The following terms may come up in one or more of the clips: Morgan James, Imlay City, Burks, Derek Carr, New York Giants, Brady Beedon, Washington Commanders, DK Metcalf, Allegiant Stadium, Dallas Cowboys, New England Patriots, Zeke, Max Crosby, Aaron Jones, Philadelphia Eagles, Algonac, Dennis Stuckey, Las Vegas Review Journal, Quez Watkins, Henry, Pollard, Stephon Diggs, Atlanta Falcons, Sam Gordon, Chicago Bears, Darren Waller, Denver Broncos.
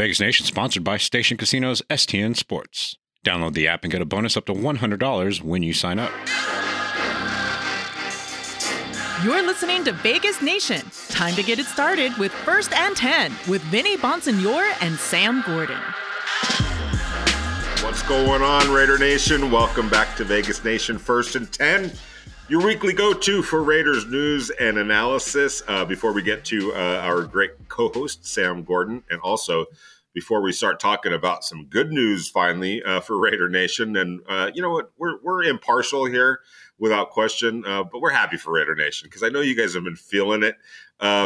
Vegas Nation sponsored by Station Casinos, STN Sports. Download the app and get a bonus up to $100 when you sign up. You're listening to Vegas Nation. Time to get it started with First and 10 with Vinny Bonsignore and Sam Gordon. What's going on, Raider Nation? Welcome back to Vegas Nation First and 10, your weekly go-to for Raiders news and analysis. Before we get to our great co-host, Sam Gordon, and also before we start talking about some good news, finally, for Raider Nation. And you know what? We're impartial here without question, but we're happy for Raider Nation because I know you guys have been feeling it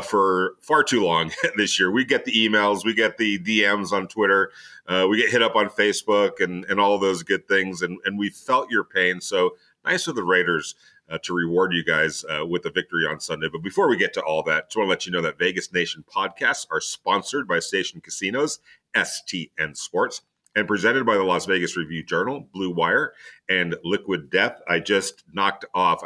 for far too long this year. We get the emails, we get the DMs on Twitter, we get hit up on Facebook and all those good things. And we felt your pain. So nice of the Raiders to reward you guys with a victory on Sunday. But before we get to all that, just want to let you know that Vegas Nation podcasts are sponsored by Station Casinos, STN Sports, and presented by the Las Vegas Review Journal, Blue Wire, and Liquid Death. I just knocked off.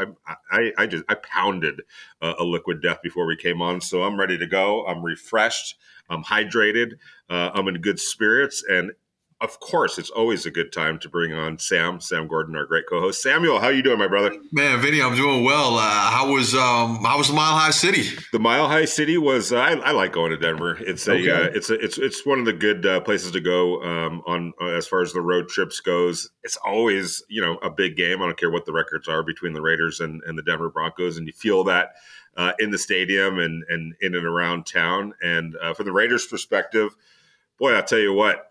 I pounded a Liquid Death before we came on, so I'm ready to go. I'm refreshed. I'm hydrated. I'm in good spirits, and of course, it's always a good time to bring on Sam Gordon, our great co-host. Samuel, how you doing, my brother? Man, Vinny, I'm doing well. How was the Mile High City? The Mile High City was. I like going to Denver. It's okay. It's one of the good places to go on as far as the road trips goes. It's always a big game. I don't care what the records are between the Raiders and the Denver Broncos, and you feel that in the stadium and in and around town. And from the Raiders' perspective, boy, I'll tell you what.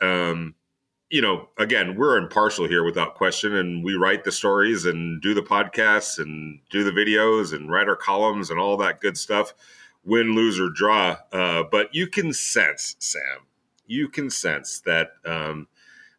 Again, we're impartial here without question, and we write the stories and do the podcasts and do the videos and write our columns and all that good stuff, win, lose, or draw. But you can sense, Sam, that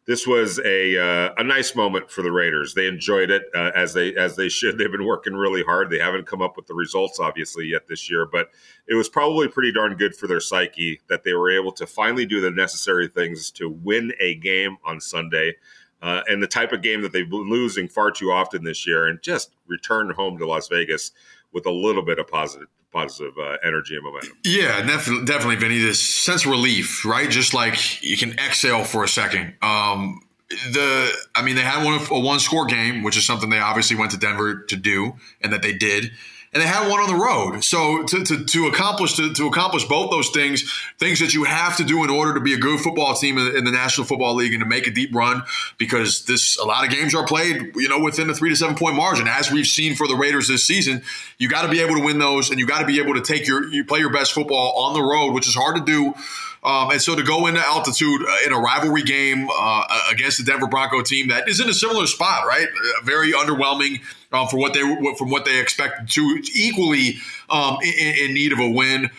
this was a nice moment for the Raiders. They enjoyed it as they should. They've been working really hard. They haven't come up with the results, obviously, yet this year, but it was probably pretty darn good for their psyche that they were able to finally do the necessary things to win a game on Sunday, and the type of game that they've been losing far too often this year, and just return home to Las Vegas with a little bit of positive energy and momentum. Yeah, definitely, Vinny. This sense of relief, right? Just like you can exhale for a second. They had a one-score game, which is something they obviously went to Denver to do, and that they did. And they had one on the road. So to accomplish both those things that you have to do in order to be a good football team in the National Football League and to make a deep run, because a lot of games are played, within a 3 to 7 point margin. As we've seen for the Raiders this season, you got to be able to win those, and you got to be able to play your best football on the road, which is hard to do. And so to go into altitude in a rivalry game against the Denver Bronco team that is in a similar spot, right? Very underwhelming from what they expected to, equally in need of a win.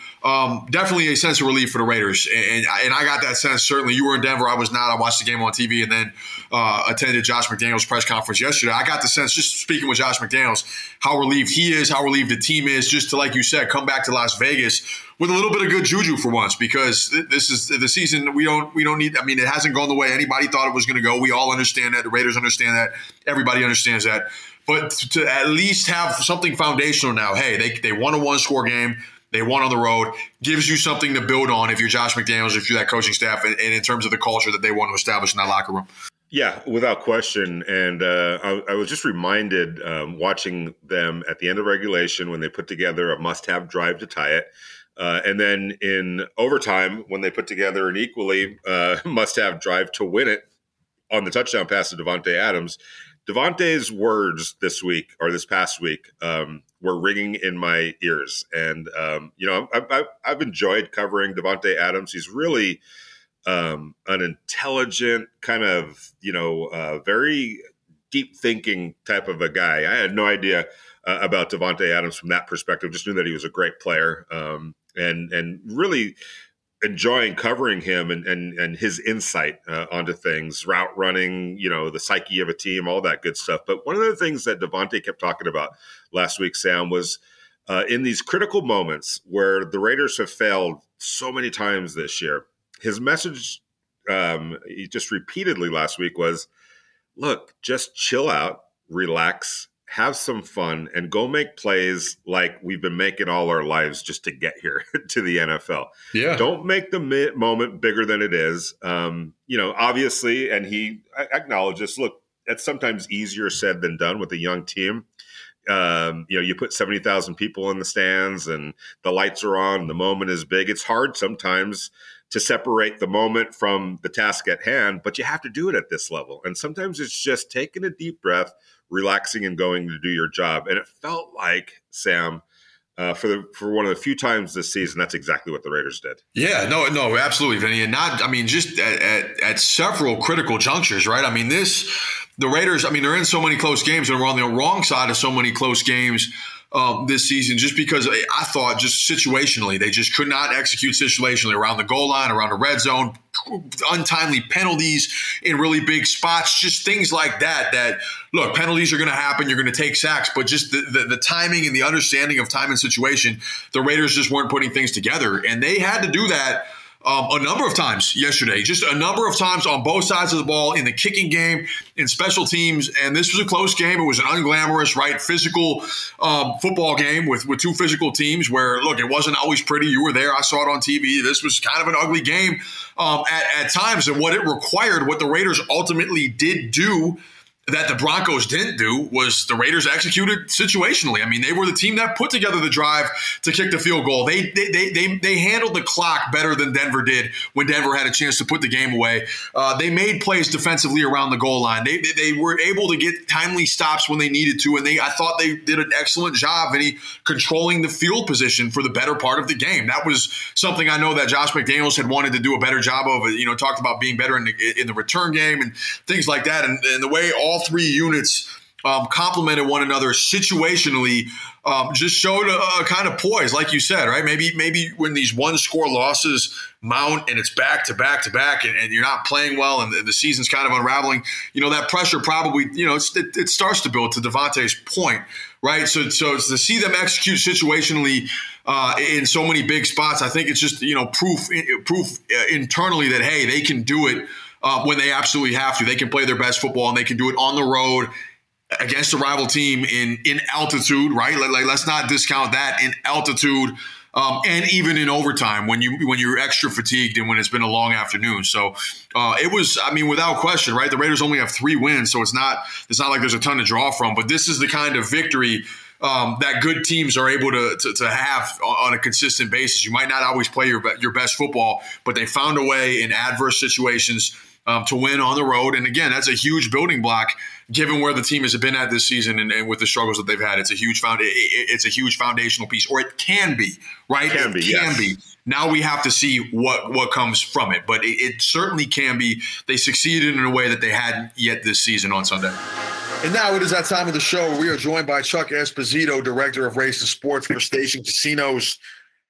Definitely a sense of relief for the Raiders. And I got that sense, certainly. You were in Denver. I was not. I watched the game on TV and then attended Josh McDaniels' press conference yesterday. I got the sense, just speaking with Josh McDaniels, how relieved he is, how relieved the team is, just to, like you said, come back to Las Vegas with a little bit of good juju for once, because this is the season we don't need. I mean, it hasn't gone the way anybody thought it was going to go. We all understand that. The Raiders understand that. Everybody understands that. But to at least have something foundational now. Hey, they won a one-score game. They won on the road. Gives you something to build on if you're Josh McDaniels, if you're that coaching staff, and in terms of the culture that they want to establish in that locker room. Yeah, without question. And I was just reminded watching them at the end of regulation when they put together a must-have drive to tie it. And then in overtime, when they put together an equally must-have drive to win it on the touchdown pass to Davante Adams. Davante's words this past week were ringing in my ears. And, I've enjoyed covering Davante Adams. He's really an intelligent kind of, very deep thinking type of a guy. I had no idea about Davante Adams from that perspective. Just knew that he was a great player. And really enjoying covering him and his insight onto things, route running, the psyche of a team, all that good stuff. But one of the things that Davante kept talking about last week, Sam, was in these critical moments where the Raiders have failed so many times this year, his message he just repeatedly last week was, look, just chill out, relax, have some fun, and go make plays like we've been making all our lives just to get here to the NFL. Yeah. Don't make the moment bigger than it is. You know, obviously, and he acknowledges, look, that's sometimes easier said than done with a young team. You know, you put 70,000 people in the stands and the lights are on, the moment is big. It's hard sometimes to separate the moment from the task at hand, but you have to do it at this level. And sometimes it's just taking a deep breath, relaxing, and going to do your job. And it felt like, Sam, for one of the few times this season, that's exactly what the Raiders did. Yeah, no, absolutely, Vinny. And not, I mean, just at several critical junctures, right? I mean, the Raiders, I mean, they're in so many close games, and we're on the wrong side of so many close games this season, just because I thought just situationally, they just could not execute situationally around the goal line, around the red zone, untimely penalties in really big spots, just things like that, that look, penalties are going to happen. You're going to take sacks, but just the timing and the understanding of time and situation, the Raiders just weren't putting things together, and they had to do that a number of times yesterday, just a number of times on both sides of the ball, in the kicking game, in special teams. And this was a close game. It was an unglamorous, right, physical football game with two physical teams where, look, it wasn't always pretty. You were there. I saw it on TV. This was kind of an ugly game at times. And what it required, what the Raiders ultimately did do that the Broncos didn't do, was the Raiders executed situationally. I mean, they were the team that put together the drive to kick the field goal. They handled the clock better than Denver did when Denver had a chance to put the game away. They made plays defensively around the goal line. They were able to get timely stops when they needed to, and I thought they did an excellent job in controlling the field position for the better part of the game. That was something I know that Josh McDaniels had wanted to do a better job of. You know, talked about being better in the return game and things like that, and the way all three units complemented one another situationally, just showed a kind of poise, like you said, right? Maybe when these one-score losses mount and it's back to back to back, and you're not playing well, and the season's kind of unraveling, you know, that pressure probably, you know, it starts to build, to Davante's point, right? So to see them execute situationally in so many big spots, I think it's just, you know, proof internally that, hey, they can do it. When they absolutely have to, they can play their best football, and they can do it on the road against a rival team in altitude, right? Like, let's not discount that, in altitude, and even in overtime when you're extra fatigued and when it's been a long afternoon. So it was, I mean, without question, right? The Raiders only have 3 wins, so it's not like there's a ton to draw from. But this is the kind of victory that good teams are able to have on a consistent basis. You might not always play your best football, but they found a way in adverse situations to win on the road. And again, that's a huge building block given where the team has been at this season and with the struggles that they've had. It's a huge foundational piece, or it can be, right? It can be. Now we have to see what comes from it, but it certainly can be. They succeeded in a way that they hadn't yet this season on Sunday. And now it is that time of the show where we are joined by Chuck Esposito, Director of Race and Sports for Station Casinos.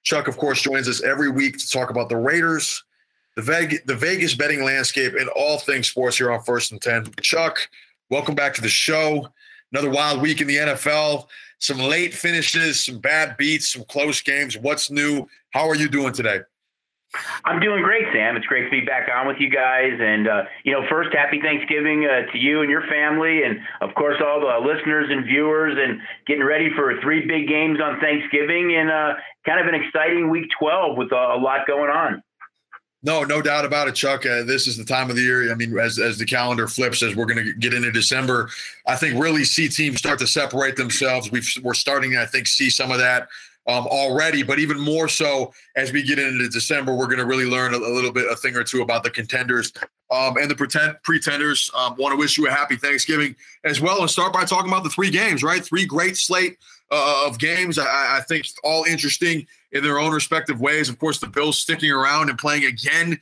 Chuck, of course, joins us every week to talk about the Raiders, the Vegas betting landscape, and all things sports here on First and 10. Chuck, welcome back to the show. Another wild week in the NFL. Some late finishes, some bad beats, some close games. What's new? How are you doing today? I'm doing great, Sam. It's great to be back on with you guys. And, you know, first, happy Thanksgiving to you and your family, and, of course, all the listeners and viewers, and getting ready for 3 big games on Thanksgiving, and kind of an exciting Week 12 with a lot going on. No doubt about it, Chuck. This is the time of the year. I mean, as the calendar flips, as we're going to get into December, I think really see teams start to separate themselves. We're starting, I think, see some of that already, but even more so as we get into December, we're going to really learn a little bit, a thing or two about the contenders and the pretenders. Want to wish you a happy Thanksgiving as well, and start by talking about the 3 games, right? 3 great slate of games. I think all interesting in their own respective ways. Of course, the Bills sticking around and playing again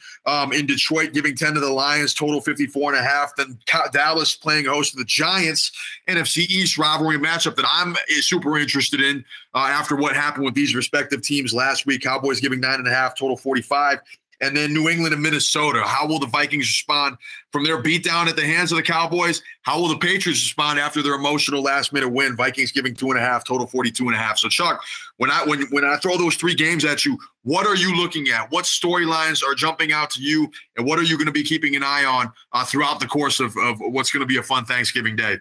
in Detroit, giving 10 to the Lions, total 54.5. Then Dallas playing host to the Giants, NFC East rivalry matchup that I'm super interested in after what happened with these respective teams last week. Cowboys giving 9.5, total 45. And then New England and Minnesota. How will the Vikings respond from their beatdown at the hands of the Cowboys? How will the Patriots respond after their emotional last-minute win? Vikings giving 2.5, total 42.5. So, Chuck, when I throw those 3 games at you, what are you looking at? What storylines are jumping out to you, and what are you going to be keeping an eye on throughout the course of what's going to be a fun Thanksgiving Day?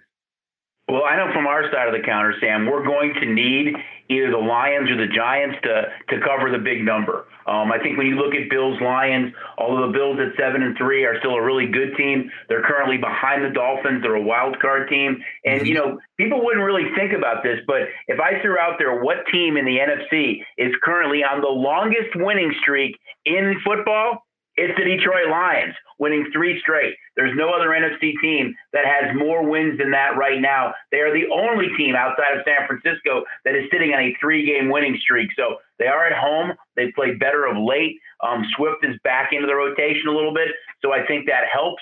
Well, I know from our side of the counter, Sam, we're going to need either the Lions or the Giants to cover the big number. I think when you look at Bills-Lions, although the Bills at 7-3 are still a really good team, they're currently behind the Dolphins. They're a wild-card team. And, you know, people wouldn't really think about this, but if I threw out there what team in the NFC is currently on the longest winning streak in football, it's the Detroit Lions, winning 3 straight. There's no other NFC team that has more wins than that right now. They are the only team outside of San Francisco that is sitting on a 3-game winning streak. So they are at home. They played better of late. Swift is back into the rotation a little bit, so I think that helps.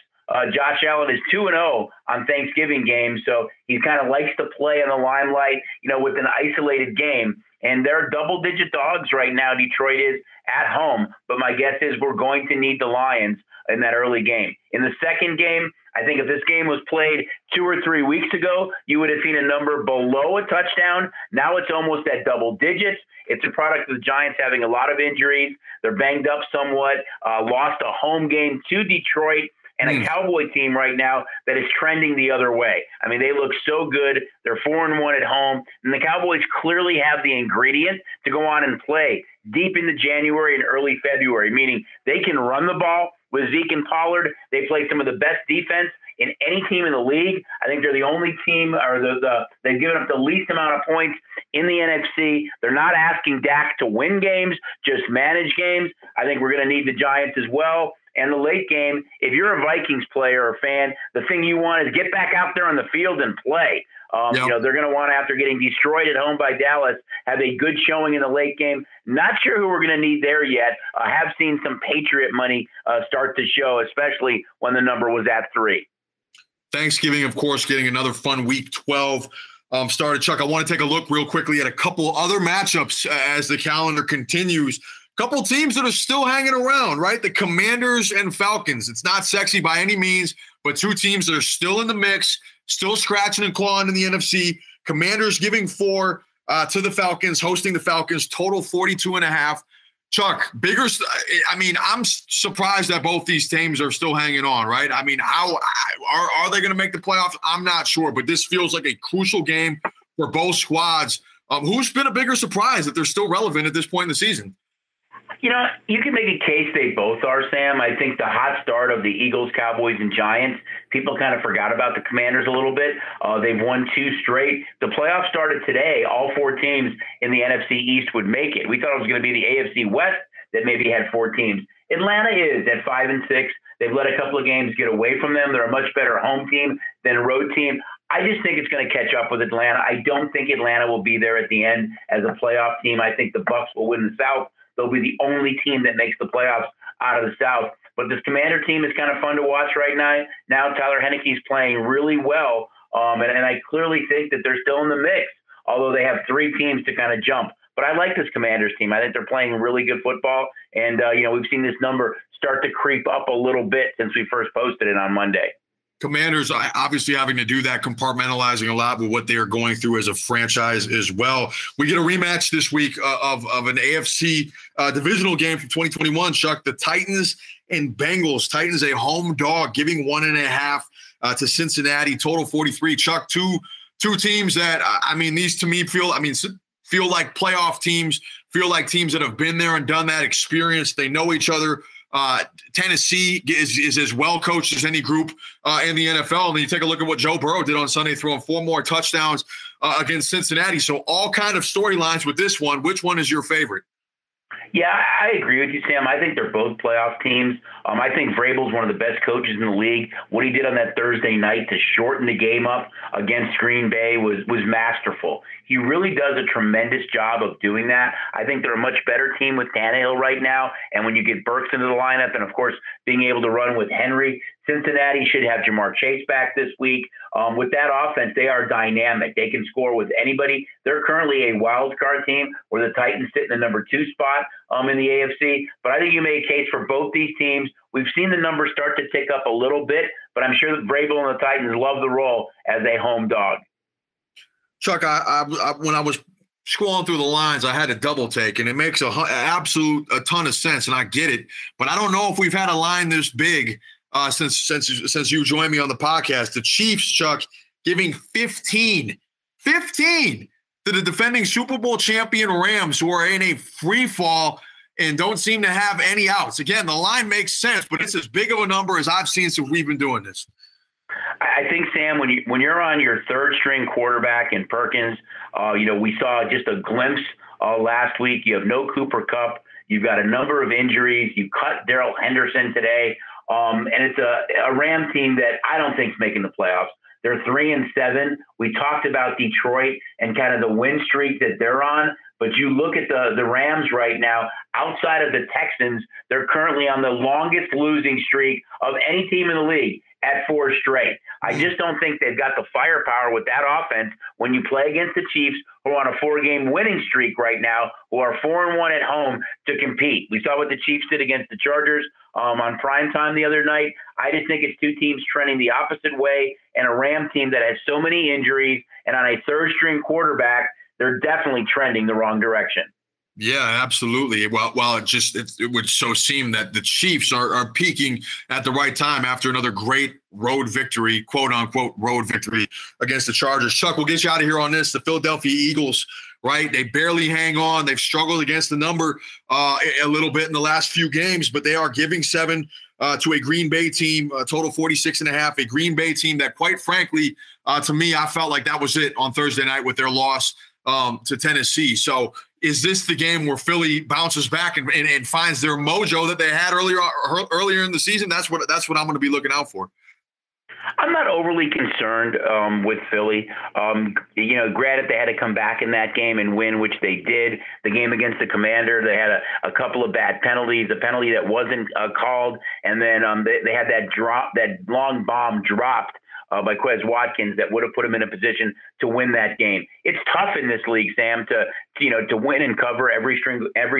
Josh Allen is 2-0 on Thanksgiving games, so he kind of likes to play in the limelight, you know, with an isolated game. And they're double-digit dogs right now. Detroit is at home, but my guess is we're going to need the Lions in that early game. In the second game, I think if this game was played 2 or 3 weeks ago, you would have seen a number below a touchdown. Now it's almost at double digits. It's a product of the Giants having a lot of injuries. They're banged up somewhat, lost a home game to Detroit, and a Cowboy team right now that is trending the other way. I mean, they look so good. They're 4-1 at home, and the Cowboys clearly have the ingredients to go on and play deep into January and early February, meaning they can run the ball with Zeke and Pollard. They play some of the best defense in any team in the league. I think they're the only team, or they've given up the least amount of points in the NFC. They're not asking Dak to win games, just manage games. I think we're going to need the Giants as well. And the late game, if you're a Vikings player or fan, the thing you want is get back out there on the field and play. You know, they're going to want, after getting destroyed at home by Dallas, have a good showing in the late game. Not sure who we're going to need there yet. I have seen some Patriot money start to show, especially when the number was at 3. Thanksgiving, of course, getting another fun Week 12 started. Chuck, I want to take a look real quickly at a couple other matchups as the calendar continues. Couple teams that are still hanging around, right? The Commanders and Falcons. It's not sexy by any means, but two teams that are still in the mix, still scratching and clawing in the NFC. Commanders giving 4 to the Falcons, hosting the Falcons, total 42.5. Chuck, bigger. I mean, I'm surprised that both these teams are still hanging on, right? I mean, how are they going to make the playoffs? I'm not sure, but this feels like a crucial game for both squads. Who's been a bigger surprise that they're still relevant at this point in the season? You know, you can make a case they both are, Sam. I think the hot start of the Eagles, Cowboys, and Giants, people kind of forgot about the Commanders a little bit. They've won 2 straight. The playoffs started today. All 4 teams in the NFC East would make it. We thought it was going to be the AFC West that maybe had 4 teams. Atlanta is at 5-6. They've let a couple of games get away from them. They're a much better home team than road team. I just think it's going to catch up with Atlanta. I don't think Atlanta will be there at the end as a playoff team. I think the Bucs will win the South. They'll be the only team that makes the playoffs out of the South. But this Commander team is kind of fun to watch right now. Now Tyler Heineke's playing really well, and I clearly think that they're still in the mix, although they have 3 teams to kind of jump. But I like this Commanders team. I think they're playing really good football, and you know, we've seen this number start to creep up a little bit since we first posted it on Monday. Commanders obviously having to do that, compartmentalizing a lot with what they are going through as a franchise as well. We get a rematch this week of an AFC divisional game from 2021, Chuck. The Titans and Bengals. Titans a home dog, giving 1.5 to Cincinnati, total 43. Chuck, two teams that, I mean, these to me feel like playoff teams, feel like teams that have been there and done that, experienced. They know each other. Tennessee is as well coached as any group in the NFL. And then you take a look at what Joe Burrow did on Sunday, throwing 4 more touchdowns against Cincinnati. So all kind of storylines with this one. Which one is your favorite? Yeah, I agree with you, Sam. I think they're both playoff teams. I think Vrabel's one of the best coaches in the league. What he did on that Thursday night to shorten the game up against Green Bay was masterful. He really does a tremendous job of doing that. I think they're a much better team with Tannehill right now. And when you get Burks into the lineup and, of course, being able to run with Henry, Cincinnati should have Jamar Chase back this week. With that offense, they are dynamic. They can score with anybody. They're currently a wild card team where the Titans sit in the number 2 spot in the AFC. But I think you made a case for both these teams. We've seen the numbers start to tick up a little bit, but I'm sure that Vrabel and the Titans love the role as a home dog. Chuck, I when I was scrolling through the lines, I had a double take, and it makes an absolute ton of sense, and I get it. But I don't know if we've had a line this big since you joined me on the podcast. The Chiefs, Chuck, giving 15 to the defending Super Bowl champion Rams, who are in a free fall and don't seem to have any outs. Again, the line makes sense, but it's as big of a number as I've seen since we've been doing this. I think, Sam, when you're on your third string quarterback in Perkins, we saw just a glimpse last week. You have no Cooper Kupp. You've got a number of injuries. You cut Darrell Henderson today. And it's a Ram team that I don't think is making the playoffs. They're 3-7. We talked about Detroit and kind of the win streak that they're on. But you look at the Rams right now, outside of the Texans, they're currently on the longest losing streak of any team in the league at 4 straight. I just don't think they've got the firepower with that offense when you play against the Chiefs, who are on a 4-game winning streak right now, who are 4-1 at home to compete. We saw what the Chiefs did against the Chargers on primetime the other night. I just think it's two teams trending the opposite way, and a Ram team that has so many injuries and on a third-string quarterback, they're definitely trending the wrong direction. Yeah, absolutely. Well, it would so seem that the Chiefs are peaking at the right time after another great road victory, quote unquote road victory against the Chargers. Chuck, we'll get you out of here on this. The Philadelphia Eagles, right? They barely hang on. They've struggled against the number a little bit in the last few games, but they are giving 7 to a Green Bay team, a total 46.5, a Green Bay team that, quite frankly, to me, I felt like that was it on Thursday night with their loss to Tennessee. So is this the game where Philly bounces back and finds their mojo that they had earlier in the season? That's what I'm going to be looking out for. I'm not overly concerned with Philly. Granted, they had to come back in that game and win, which they did. The game against the Commander, they had a couple of bad penalties, a penalty that wasn't called, and then they had that long bomb dropped by Quez Watkins that would have put him in a position to win that game. It's tough in this league, Sam, to win and cover every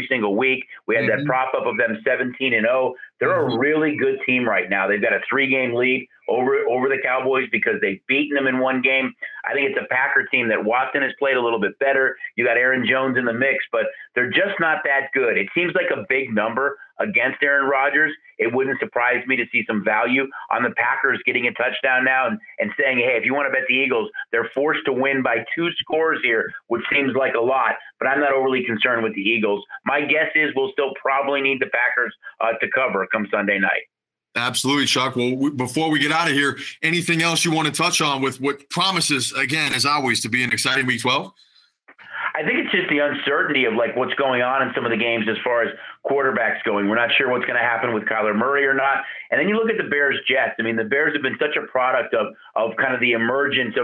single week. We had that prop up of them 17-0. They're a really good team right now. They've got a 3-game lead over the Cowboys because they've beaten them in one game. I think it's a Packer team that Watson has played a little bit better. You got Aaron Jones in the mix, but they're just not that good. It seems like a big number against Aaron Rodgers. It wouldn't surprise me to see some value on the Packers getting a touchdown now and saying, hey, if you want to bet the Eagles, they're forced to win by 2 scores here, which seems like a lot, but I'm not overly concerned with the Eagles. My guess is we'll still probably need the Packers to cover come Sunday night. Absolutely, Chuck. Well, before we get out of here, anything else you want to touch on with what promises, again, as always, to be an exciting Week 12? I think it's just the uncertainty of like what's going on in some of the games as far as quarterbacks going. We're not sure what's going to happen with Kyler Murray or not. And then you look at the Bears-Jets. I mean, the Bears have been such a product of kind of the emergence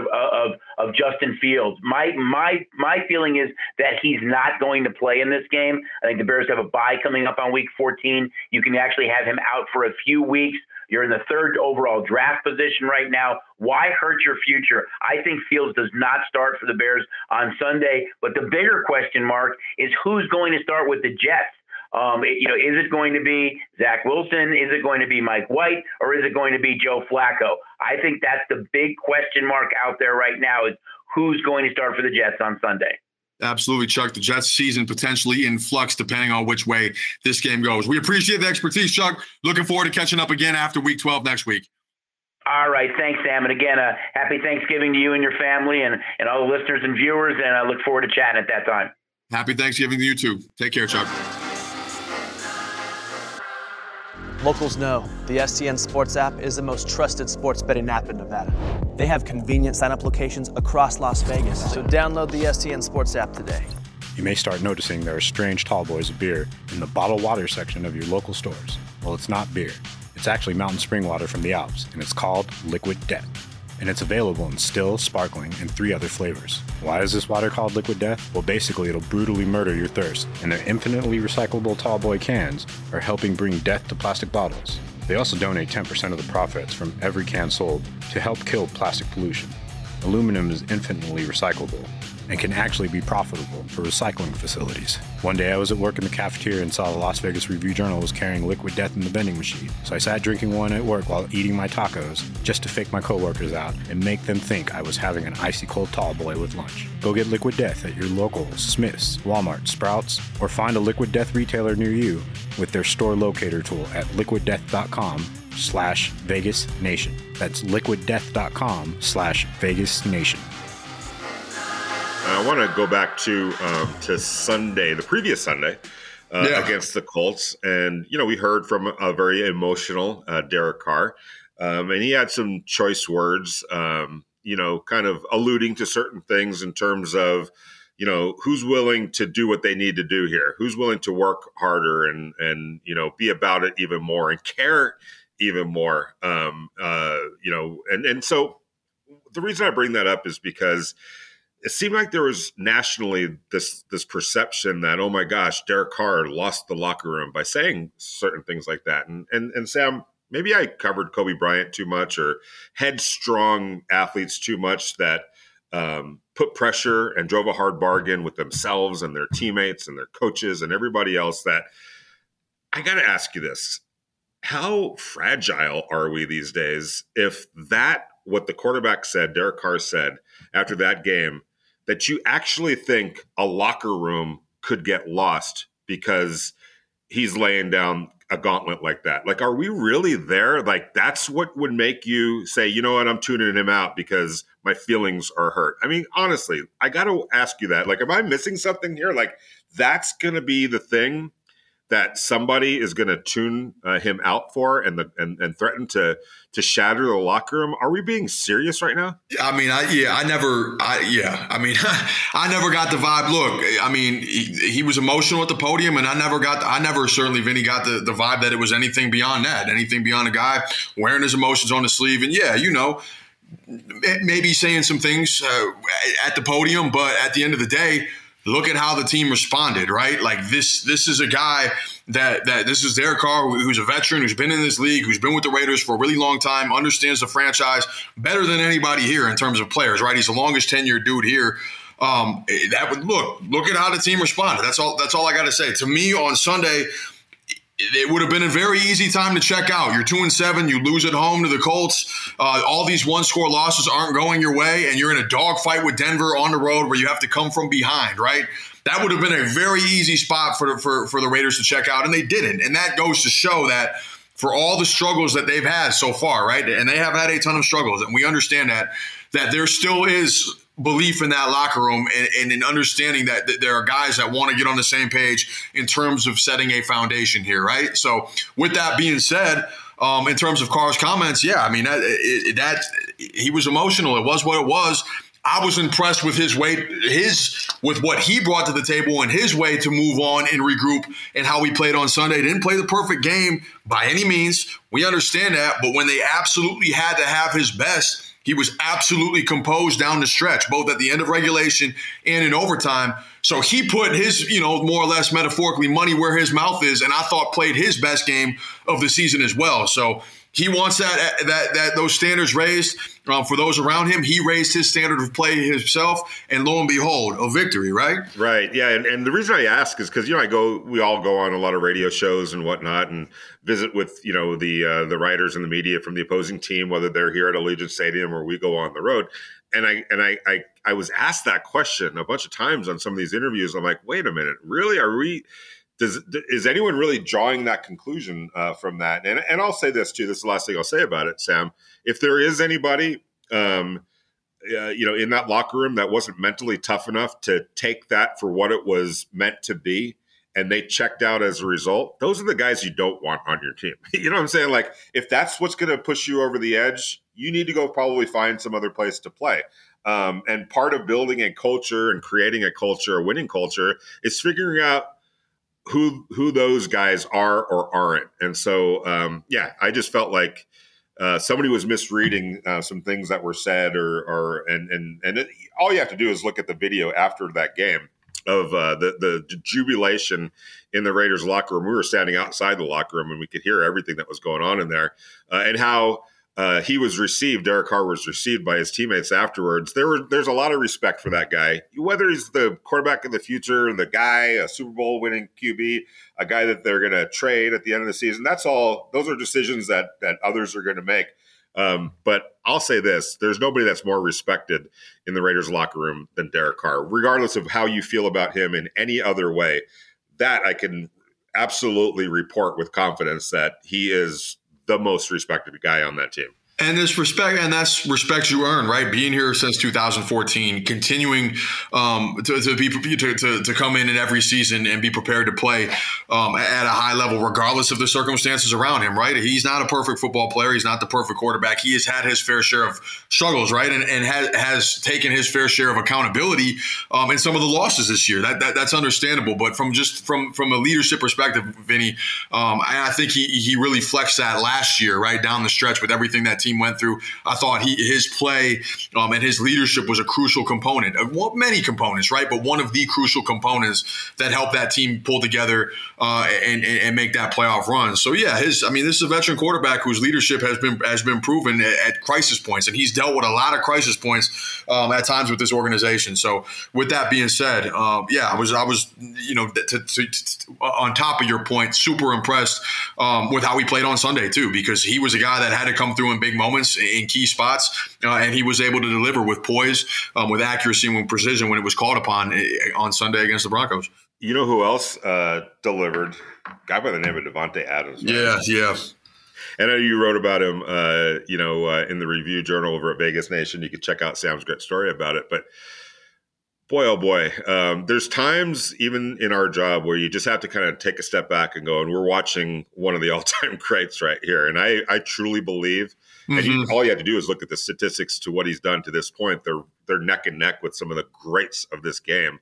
of Justin Fields. My feeling is that he's not going to play in this game. I think the Bears have a bye coming up on Week 14. You can actually have him out for a few weeks. You're in the 3rd overall draft position right now. Why hurt your future? I think Fields does not start for the Bears on Sunday. But the bigger question mark is who's going to start with the Jets? Is it going to be Zach Wilson? Is it going to be Mike White? Or is it going to be Joe Flacco? I think that's the big question mark out there right now is who's going to start for the Jets on Sunday. Absolutely, Chuck. The Jets season potentially in flux depending on which way this game goes. We appreciate the expertise, Chuck. Looking forward to catching up again after Week 12 next week. All right. Thanks, Sam. And again, happy Thanksgiving to you and your family and all the listeners and viewers. And I look forward to chatting at that time. Happy Thanksgiving to you too. Take care, Chuck. Locals know the STN Sports app is the most trusted sports betting app in Nevada. They have convenient sign-up locations across Las Vegas, so download the STN Sports app today. You may start noticing there are strange tall boys of beer in the bottled water section of your local stores. Well, it's not beer. It's actually mountain spring water from the Alps, and it's called Liquid Death. And it's available in still, sparkling, and 3 other flavors. Why is this water called Liquid Death? Well, basically, it'll brutally murder your thirst, and their infinitely recyclable tallboy cans are helping bring death to plastic bottles. They also donate 10% of the profits from every can sold to help kill plastic pollution. Aluminum is infinitely recyclable and can actually be profitable for recycling facilities. One day I was at work in the cafeteria and saw the Las Vegas Review Journal was carrying Liquid Death in the vending machine. So I sat drinking one at work while eating my tacos just to fake my coworkers out and make them think I was having an icy cold tall boy with lunch. Go get Liquid Death at your local Smith's, Walmart, Sprouts, or find a Liquid Death retailer near you with their store locator tool at liquiddeath.com liquiddeath.com/Vegas Nation. That's liquiddeath.com/Vegas Nation. I want to go back to Sunday, the previous Sunday, against the Colts. And, you know, we heard from a very emotional Derek Carr. And he had some choice words, you know, kind of alluding to certain things in terms of, you know, who's willing to do what they need to do here, who's willing to work harder and you know, be about it even more and care even more, you know. And so the reason I bring that up is because it seemed like there was nationally this perception that, oh, my gosh, Derek Carr lost the locker room by saying certain things like that. And Sam, maybe I covered Kobe Bryant too much or headstrong athletes too much that put pressure and drove a hard bargain with themselves and their teammates and their coaches and everybody else. That I got to ask you this. How fragile are we these days if that, what the quarterback said, Derek Carr said after that game, that you actually think a locker room could get lost because he's laying down a gauntlet like that? Like, are we really there? Like, that's what would make you say, you know what, I'm tuning him out because my feelings are hurt. I mean, honestly, I got to ask you that. Like, am I missing something here? Like, that's going to be the thing that somebody is going to tune him out for and threaten to shatter the locker room. Are we being serious right now? I mean, I never got the vibe. Look, I mean, he was emotional at the podium, and I never, certainly Vinny, got the vibe that it was anything beyond that, anything beyond a guy wearing his emotions on his sleeve. And yeah, you know, maybe saying some things at the podium, but at the end of the day, look at how the team responded, right? Like this is a guy that this is Derek Carr, who's a veteran, who's been in this league, who's been with the Raiders for a really long time, understands the franchise better than anybody here in terms of players, right? He's the longest tenured dude here. That would look at how the team responded. That's all I got to say. To me, on Sunday, it would have been a very easy time to check out. You're 2-7. You lose at home to the Colts. All these one-score losses aren't going your way, and you're in a dogfight with Denver on the road where you have to come from behind, right? That would have been a very easy spot for the Raiders to check out, and they didn't. And that goes to show that for all the struggles that they've had so far, right, and they have had a ton of struggles, and we understand that there still is – belief in that locker room and an understanding that there are guys that want to get on the same page in terms of setting a foundation here, right? So with that being said, in terms of Carr's comments, yeah, I mean, that he was emotional. It was what it was. I was impressed with his way, with what he brought to the table and his way to move on and regroup and how he played on Sunday. Didn't play the perfect game by any means. We understand that. But when they absolutely had to have his best, he was absolutely composed down the stretch, both at the end of regulation and in overtime. So he put his, you know, more or less metaphorically, money where his mouth is, and I thought played his best game of the season as well. So he wants that those standards raised for those around him. He raised his standard of play himself, and lo and behold, a victory, right? Right, yeah. And the reason I ask is because, you know, we all go on a lot of radio shows and whatnot, and visit with, you know, the writers and the media from the opposing team, whether they're here at Allegiant Stadium or we go on the road. And I was asked that question a bunch of times on some of these interviews. I'm like, wait a minute, really? Are we? Is anyone really drawing that conclusion from that? And I'll say this, too. This is the last thing I'll say about it, Sam. If there is anybody, you know, in that locker room that wasn't mentally tough enough to take that for what it was meant to be, and they checked out as a result, those are the guys you don't want on your team. You know what I'm saying? Like, if that's what's going to push you over the edge, you need to go probably find some other place to play. And part of building a culture and creating a culture, a winning culture, is figuring out who those guys are or aren't. And so, I just felt like somebody was misreading some things that were said and all you have to do is look at the video after that game of the jubilation in the Raiders locker room. We were standing outside the locker room and we could hear everything that was going on in there and how he was received. Derek Carr was received by his teammates afterwards. There's a lot of respect for that guy, whether he's the quarterback of the future, the guy, a Super Bowl winning QB, a guy that they're going to trade at the end of the season. That's all. Those are decisions that others are going to make. But I'll say this, there's nobody that's more respected in the Raiders locker room than Derek Carr, regardless of how you feel about him in any other way. That I can absolutely report with confidence that he is the most respected guy on that team. And this respect, and that's respect you earn, right? Being here since 2014, continuing to come in every season and be prepared to play at a high level, regardless of the circumstances around him, right? He's not a perfect football player. He's not the perfect quarterback. He has had his fair share of struggles, right, and has taken his fair share of accountability in some of the losses this year. That's understandable, but from a leadership perspective, Vinny, I think he really flexed that last year, right, down the stretch with everything that team went through. I thought his play and his leadership was a crucial component of many components, right? But one of the crucial components that helped that team pull together and make that playoff run. So yeah, this is a veteran quarterback whose leadership has been proven at crisis points, and he's dealt with a lot of crisis points at times with this organization. So with that being said, I was on top of your point, super impressed with how he played on Sunday too, because he was a guy that had to come through in big moments, in key spots, and he was able to deliver with poise, with accuracy, and with precision when it was called upon on Sunday against the Broncos. You know who else delivered? A guy by the name of Davante Adams. Right? Yeah. I know you wrote about him, in the Review Journal over at Vegas Nation. You could check out Sam's great story about it. But boy, oh boy, there's times even in our job where you just have to kind of take a step back and go, and we're watching one of the all-time greats right here. And I truly believe, and all you have to do is look at the statistics to what he's done to this point. They're neck and neck with some of the greats of this game.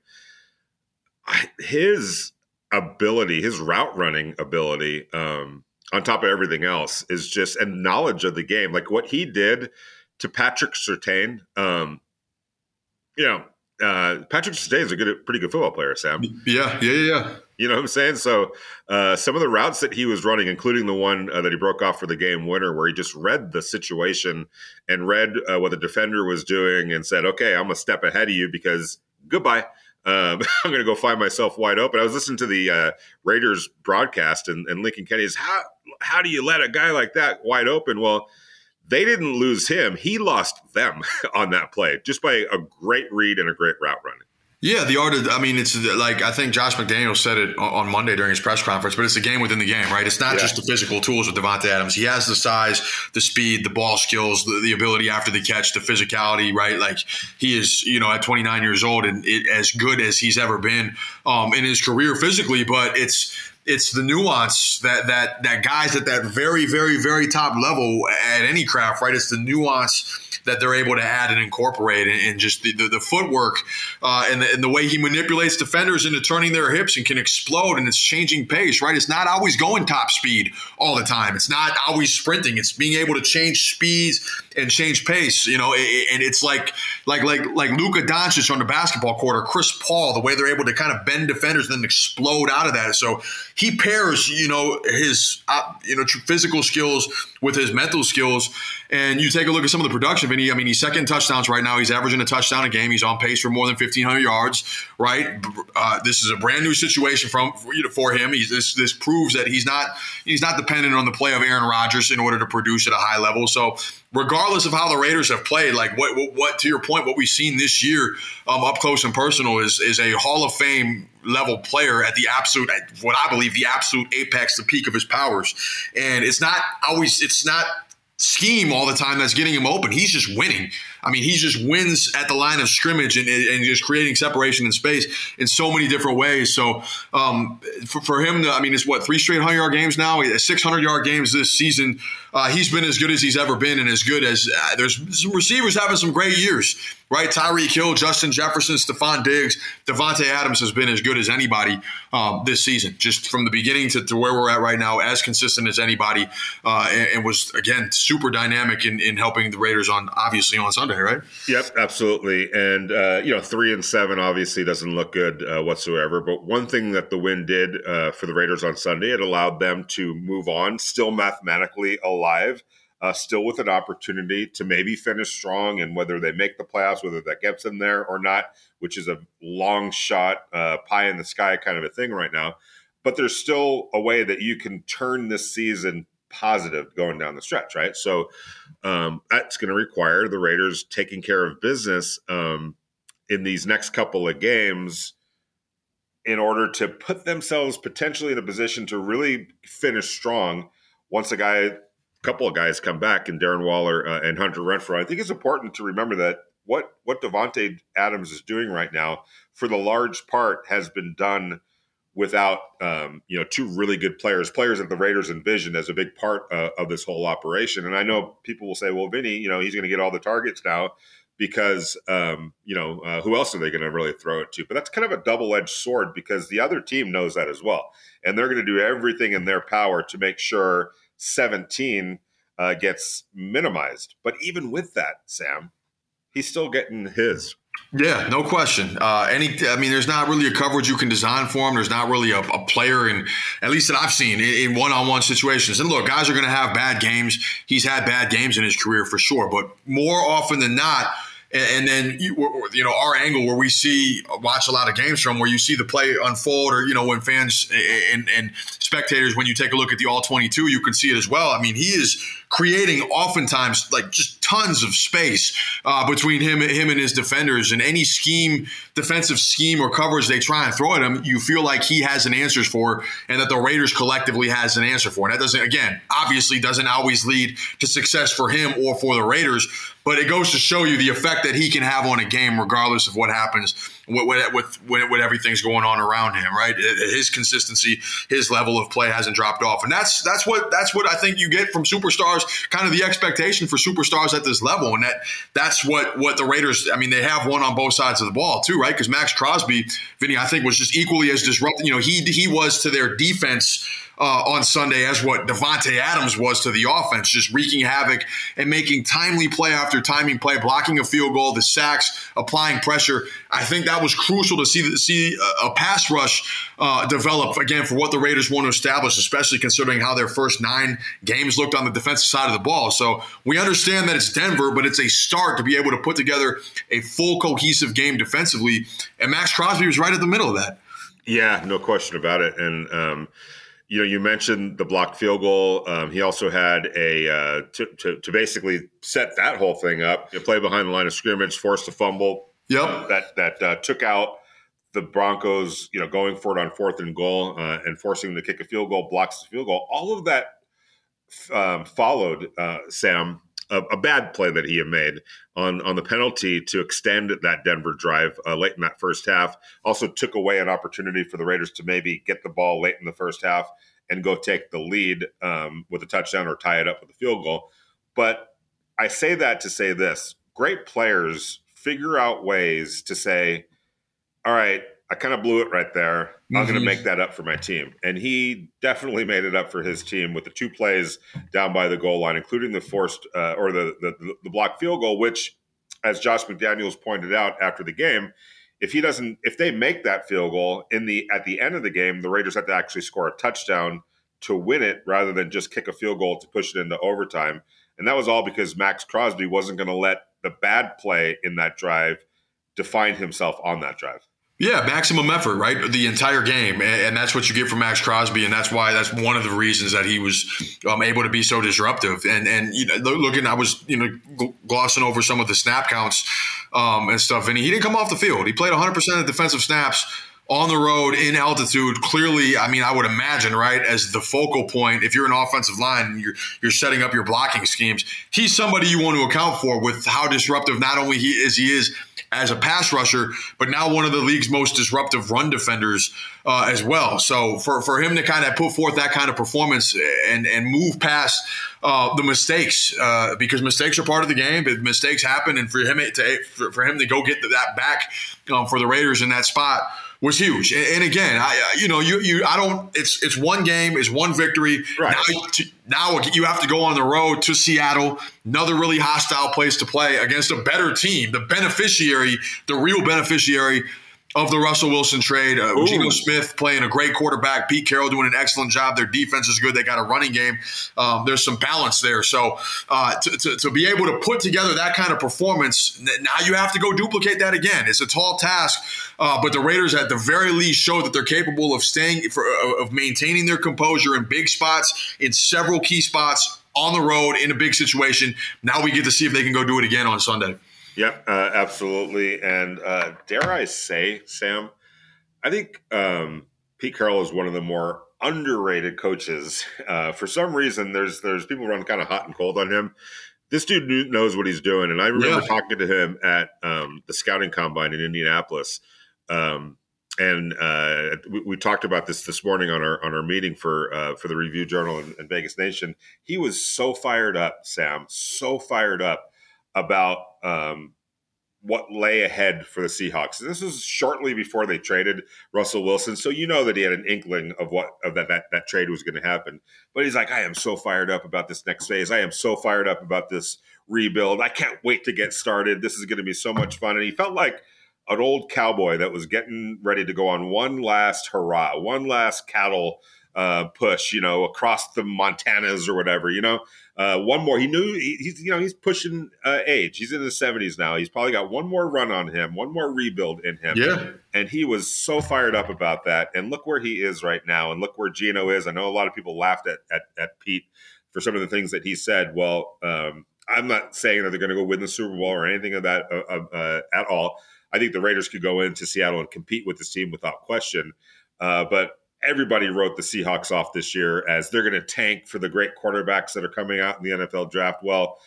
His ability, his route running ability, on top of everything else, is just, and knowledge of the game, like what he did to Patrick Surtain. Patrick Surtain is a pretty good football player, Sam. Yeah. You know what I'm saying? So some of the routes that he was running, including the one that he broke off for the game winner, where he just read the situation and read what the defender was doing and said, okay, I'm a step ahead of you because goodbye. I'm going to go find myself wide open. I was listening to the Raiders broadcast and Lincoln Kenny's, how do you let a guy like that wide open? Well, they didn't lose him. He lost them on that play just by a great read and a great route running. Yeah, the art of, it's like, I think Josh McDaniels said it on Monday during his press conference, but it's a game within the game, right? It's not just the physical tools with Davante Adams. He has the size, the speed, the ball skills, the ability after the catch, the physicality, right? Like he is, at 29 years old and as good as he's ever been in his career physically, but it's the nuance that guys at that very, very, very top level at any craft, right? It's the nuance that they're able to add and incorporate, and just the footwork and the way he manipulates defenders into turning their hips and can explode, and it's changing pace, right? It's not always going top speed all the time. It's not always sprinting. It's being able to change speeds and change pace, and it's like Luka Doncic on the basketball court or Chris Paul, the way they're able to kind of bend defenders and then explode out of that. So he pairs, his, physical skills with his mental skills. And you take a look at some of the production, Vinny. He's second touchdowns right now. He's averaging a touchdown a game. He's on pace for more than 1,500 yards, right? This is a brand new situation for him. This proves that he's not dependent on the play of Aaron Rodgers in order to produce at a high level. So regardless of how the Raiders have played, like what to your point, what we've seen this year up close and personal is a Hall of Fame level player at the absolute, what I believe, the absolute apex, the peak of his powers. And it's not scheme all the time that's getting him open. He's just winning. He just wins at the line of scrimmage and just creating separation in space in so many different ways. So for him, it's what, 3 straight 100-yard games now, 600-yard games this season. He's been as good as he's ever been, and as good as there's some receivers having some great years, right? Tyreek Hill, Justin Jefferson, Stephon Diggs, Davante Adams has been as good as anybody this season, just from the beginning to where we're at right now, as consistent as anybody, and was, again, super dynamic in helping the Raiders on Sunday, right? Yep, absolutely. And, 3-7 obviously doesn't look good whatsoever. But one thing that the win did for the Raiders on Sunday, it allowed them to move on, still mathematically alive, still with an opportunity to maybe finish strong, and whether they make the playoffs, whether that gets them there or not, which is a long shot, pie in the sky kind of a thing right now. But there's still a way that you can turn this season positive going down the stretch, right? So that's going to require the Raiders taking care of business in these next couple of games in order to put themselves potentially in a position to really finish strong once a guy couple of guys come back, and Darren Waller and Hunter Renfrow. I think it's important to remember that what Davante Adams is doing right now, for the large part, has been done without two really good players that the Raiders envisioned as a big part of this whole operation. And I know people will say, well, Vinny, he's going to get all the targets now because, who else are they going to really throw it to? But that's kind of a double-edged sword, because the other team knows that as well. And they're going to do everything in their power to make sure 17 gets minimized. But even with that, Sam, he's still getting his. Yeah, no question. There's not really a coverage you can design for him. There's not really a player, in at least that I've seen, in one-on-one situations. And look, guys are going to have bad games. He's had bad games in his career for sure, but more often than not. And then, our angle where we watch a lot of games from, where you see the play unfold, or, when fans and spectators, when you take a look at the All-22, you can see it as well. I mean, he is creating oftentimes like just tons of space between him and his defenders. And any defensive scheme or coverage they try and throw at him, you feel like he has an answer for, and that the Raiders collectively has an answer for. And that obviously doesn't always lead to success for him or for the Raiders. But it goes to show you the effect that he can have on a game, regardless of what happens with everything's going on around him, right? His consistency, his level of play hasn't dropped off. And that's what I think you get from superstars, kind of the expectation for superstars at this level. And that's what the Raiders, they have one on both sides of the ball too, right? Because Max Crosby, Vinny, I think was just equally as disruptive. He was to their defense on Sunday as what Davante Adams was to the offense, just wreaking havoc and making timely play after timely play, blocking a field goal, the sacks, applying pressure. I think that was crucial to see a pass rush develop, again, for what the Raiders want to establish, especially considering how their first 9 games looked on the defensive side of the ball. So we understand that it's Denver, but it's a start to be able to put together a full cohesive game defensively. And Max Crosby was right at the middle of that. Yeah, no question about it. And, you mentioned the blocked field goal. He also had a to basically set that whole thing up. A play behind the line of scrimmage, forced a fumble. Yep. That took out the Broncos. Going for it on 4th and goal and forcing the kick a field goal, blocks the field goal. All of that followed Sam a bad play that he had made on the penalty to extend that Denver drive late in that first half. Also took away an opportunity for the Raiders to maybe get the ball late in the first half and go take the lead with a touchdown or tie it up with a field goal. But I say that to say this: great players figure out ways to say, all right, I kind of blew it right there. I'm going to make that up for my team. And he definitely made it up for his team with the 2 plays down by the goal line, including the forced or the blocked field goal, which, as Josh McDaniels pointed out after the game, if they make that field goal at the end of the game, the Raiders have to actually score a touchdown to win it rather than just kick a field goal to push it into overtime. And that was all because Max Crosby wasn't going to let the bad play in that drive define himself on that drive. Yeah, maximum effort, right? The entire game. And that's what you get from Max Crosby. And that's one of the reasons that he was able to be so disruptive. And I was glossing over some of the snap counts and stuff. And he didn't come off the field. He played 100% of defensive snaps on the road in altitude. Clearly, I would imagine, right, as the focal point, if you're an offensive line and you're setting up your blocking schemes, he's somebody you want to account for with how disruptive not only he is as a pass rusher, but now one of the league's most disruptive run defenders as well. So for him to kind of put forth that kind of performance and move past the mistakes, because mistakes are part of the game, but mistakes happen, and for him to go get that back for the Raiders in that spot was huge. And again, it's one game, it's one victory. Right. Now you have to go on the road to Seattle, another really hostile place to play against a better team, the real beneficiary of the Russell Wilson trade. Geno Smith playing a great quarterback, Pete Carroll doing an excellent job. Their defense is good. They got a running game. There's some balance there. So to be able to put together that kind of performance, now you have to go duplicate that again. It's a tall task. But the Raiders, at the very least, show that they're capable of maintaining their composure in big spots, in several key spots on the road in a big situation. Now we get to see if they can go do it again on Sunday. Yep, absolutely. And dare I say, Sam, I think Pete Carroll is one of the more underrated coaches. For some reason, there's people running kind of hot and cold on him. This dude knows what he's doing. And I remember talking to him at the scouting combine in Indianapolis. And we talked about this morning on our meeting for the Review Journal and Vegas Nation. He was so fired up, Sam, so fired up about what lay ahead for the Seahawks. This was shortly before they traded Russell Wilson, so you know that he had an inkling of that trade was going to happen. But he's like, I am so fired up about this next phase. I am so fired up about this rebuild. I can't wait to get started. This is going to be so much fun. And he felt like an old cowboy that was getting ready to go on one last hurrah, one last cattle push, across the Montanas or whatever, one more. He knew he's pushing age. He's in his 70s now. He's probably got one more run on him, one more rebuild in him. Yeah. And he was so fired up about that. And look where he is right now. And look where Geno is. I know a lot of people laughed at Pete for some of the things that he said. Well, I'm not saying that they're going to go win the Super Bowl or anything of that at all. I think the Raiders could go into Seattle and compete with this team without question. But everybody wrote the Seahawks off this year as they're going to tank for the great quarterbacks that are coming out in the NFL draft. Well,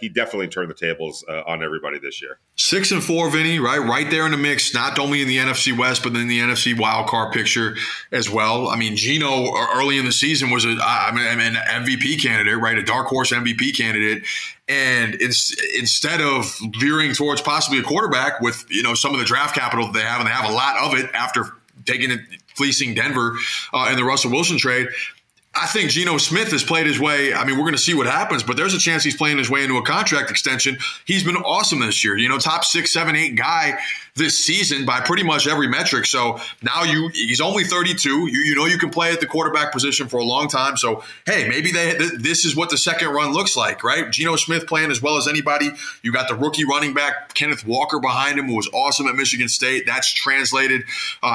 he definitely turned the tables on everybody this year. 6-4, Vinny, right there in the mix, not only in the NFC West, but in the NFC wildcard picture as well. I mean, Geno early in the season was an MVP candidate, right? A dark horse MVP candidate. And instead of veering towards possibly a quarterback with, some of the draft capital that they have, and they have a lot of it after fleecing Denver in the Russell Wilson trade, I think Geno Smith has played his way. I mean, we're going to see what happens, but there's a chance he's playing his way into a contract extension. He's been awesome this year, top 6, 7, 8 guy this season by pretty much every metric. So now he's only 32. You can play at the quarterback position for a long time. So, hey, maybe this is what the second run looks like, right? Geno Smith playing as well as anybody. You got the rookie running back, Kenneth Walker, behind him, who was awesome at Michigan State. That's translated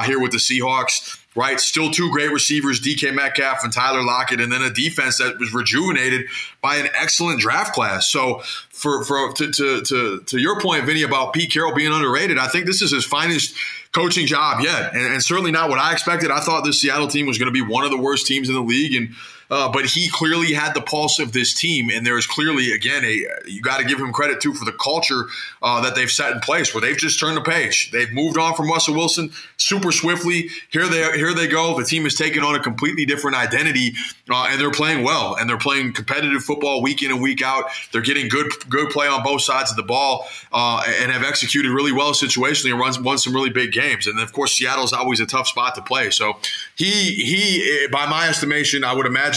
here with the Seahawks. Right, still two great receivers, DK Metcalf and Tyler Lockett, and then a defense that was rejuvenated by an excellent draft class. So, to your point, Vinny, about Pete Carroll being underrated, I think this is his finest coaching job yet, and certainly not what I expected. I thought this Seattle team was going to be one of the worst teams in the league, and but he clearly had the pulse of this team, and there is clearly, again, you got to give him credit too for the culture that they've set in place, where they've just turned the page. They've moved on from Russell Wilson super swiftly. Here they go. The team has taken on a completely different identity, and they're playing well, and they're playing competitive football week in and week out. They're getting good play on both sides of the ball, and have executed really well situationally and won some really big games. And of course, Seattle's always a tough spot to play. So he, by my estimation, I would imagine.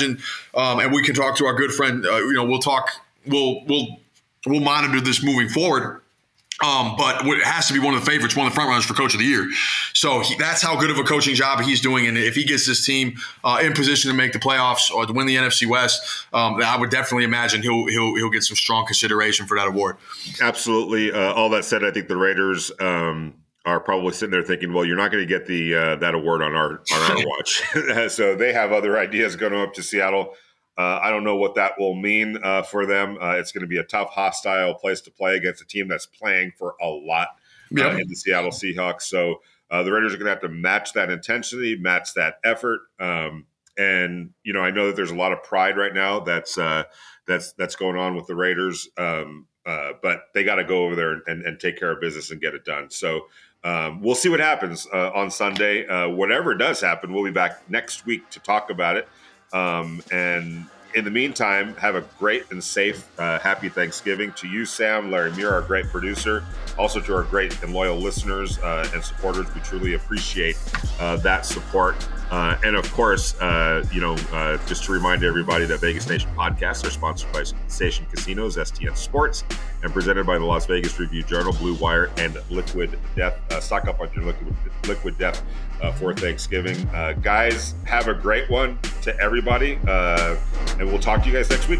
And we can talk to our good friend. We'll monitor this moving forward. But it has to be one of the favorites, one of the front runners for Coach of the Year. So that's how good of a coaching job he's doing. And if he gets this team in position to make the playoffs or to win the NFC West, I would definitely imagine he'll get some strong consideration for that award. Absolutely. All that said, I think the Raiders. Are probably sitting there thinking, well, you're not going to get the that award on our watch. So they have other ideas going up to Seattle. I don't know what that will mean for them. It's going to be a tough, hostile place to play against a team that's playing for a lot in the Seattle Seahawks. So the Raiders are going to have to match that intensity, match that effort. And I know that there's a lot of pride right now that's going on with the Raiders. But they got to go over there and take care of business and get it done. So we'll see what happens on Sunday. Whatever does happen, we'll be back next week to talk about it. And in the meantime, have a great and safe, happy Thanksgiving to you, Sam, Larry Muir, our great producer. Also to our great and loyal listeners and supporters. We truly appreciate that support. And of course, just to remind everybody that Vegas Nation podcasts are sponsored by Station Casinos, STN Sports, and presented by the Las Vegas Review Journal, Blue Wire, and Liquid Death. Stock up on your Liquid Death for Thanksgiving. Guys, have a great one to everybody, and we'll talk to you guys next week.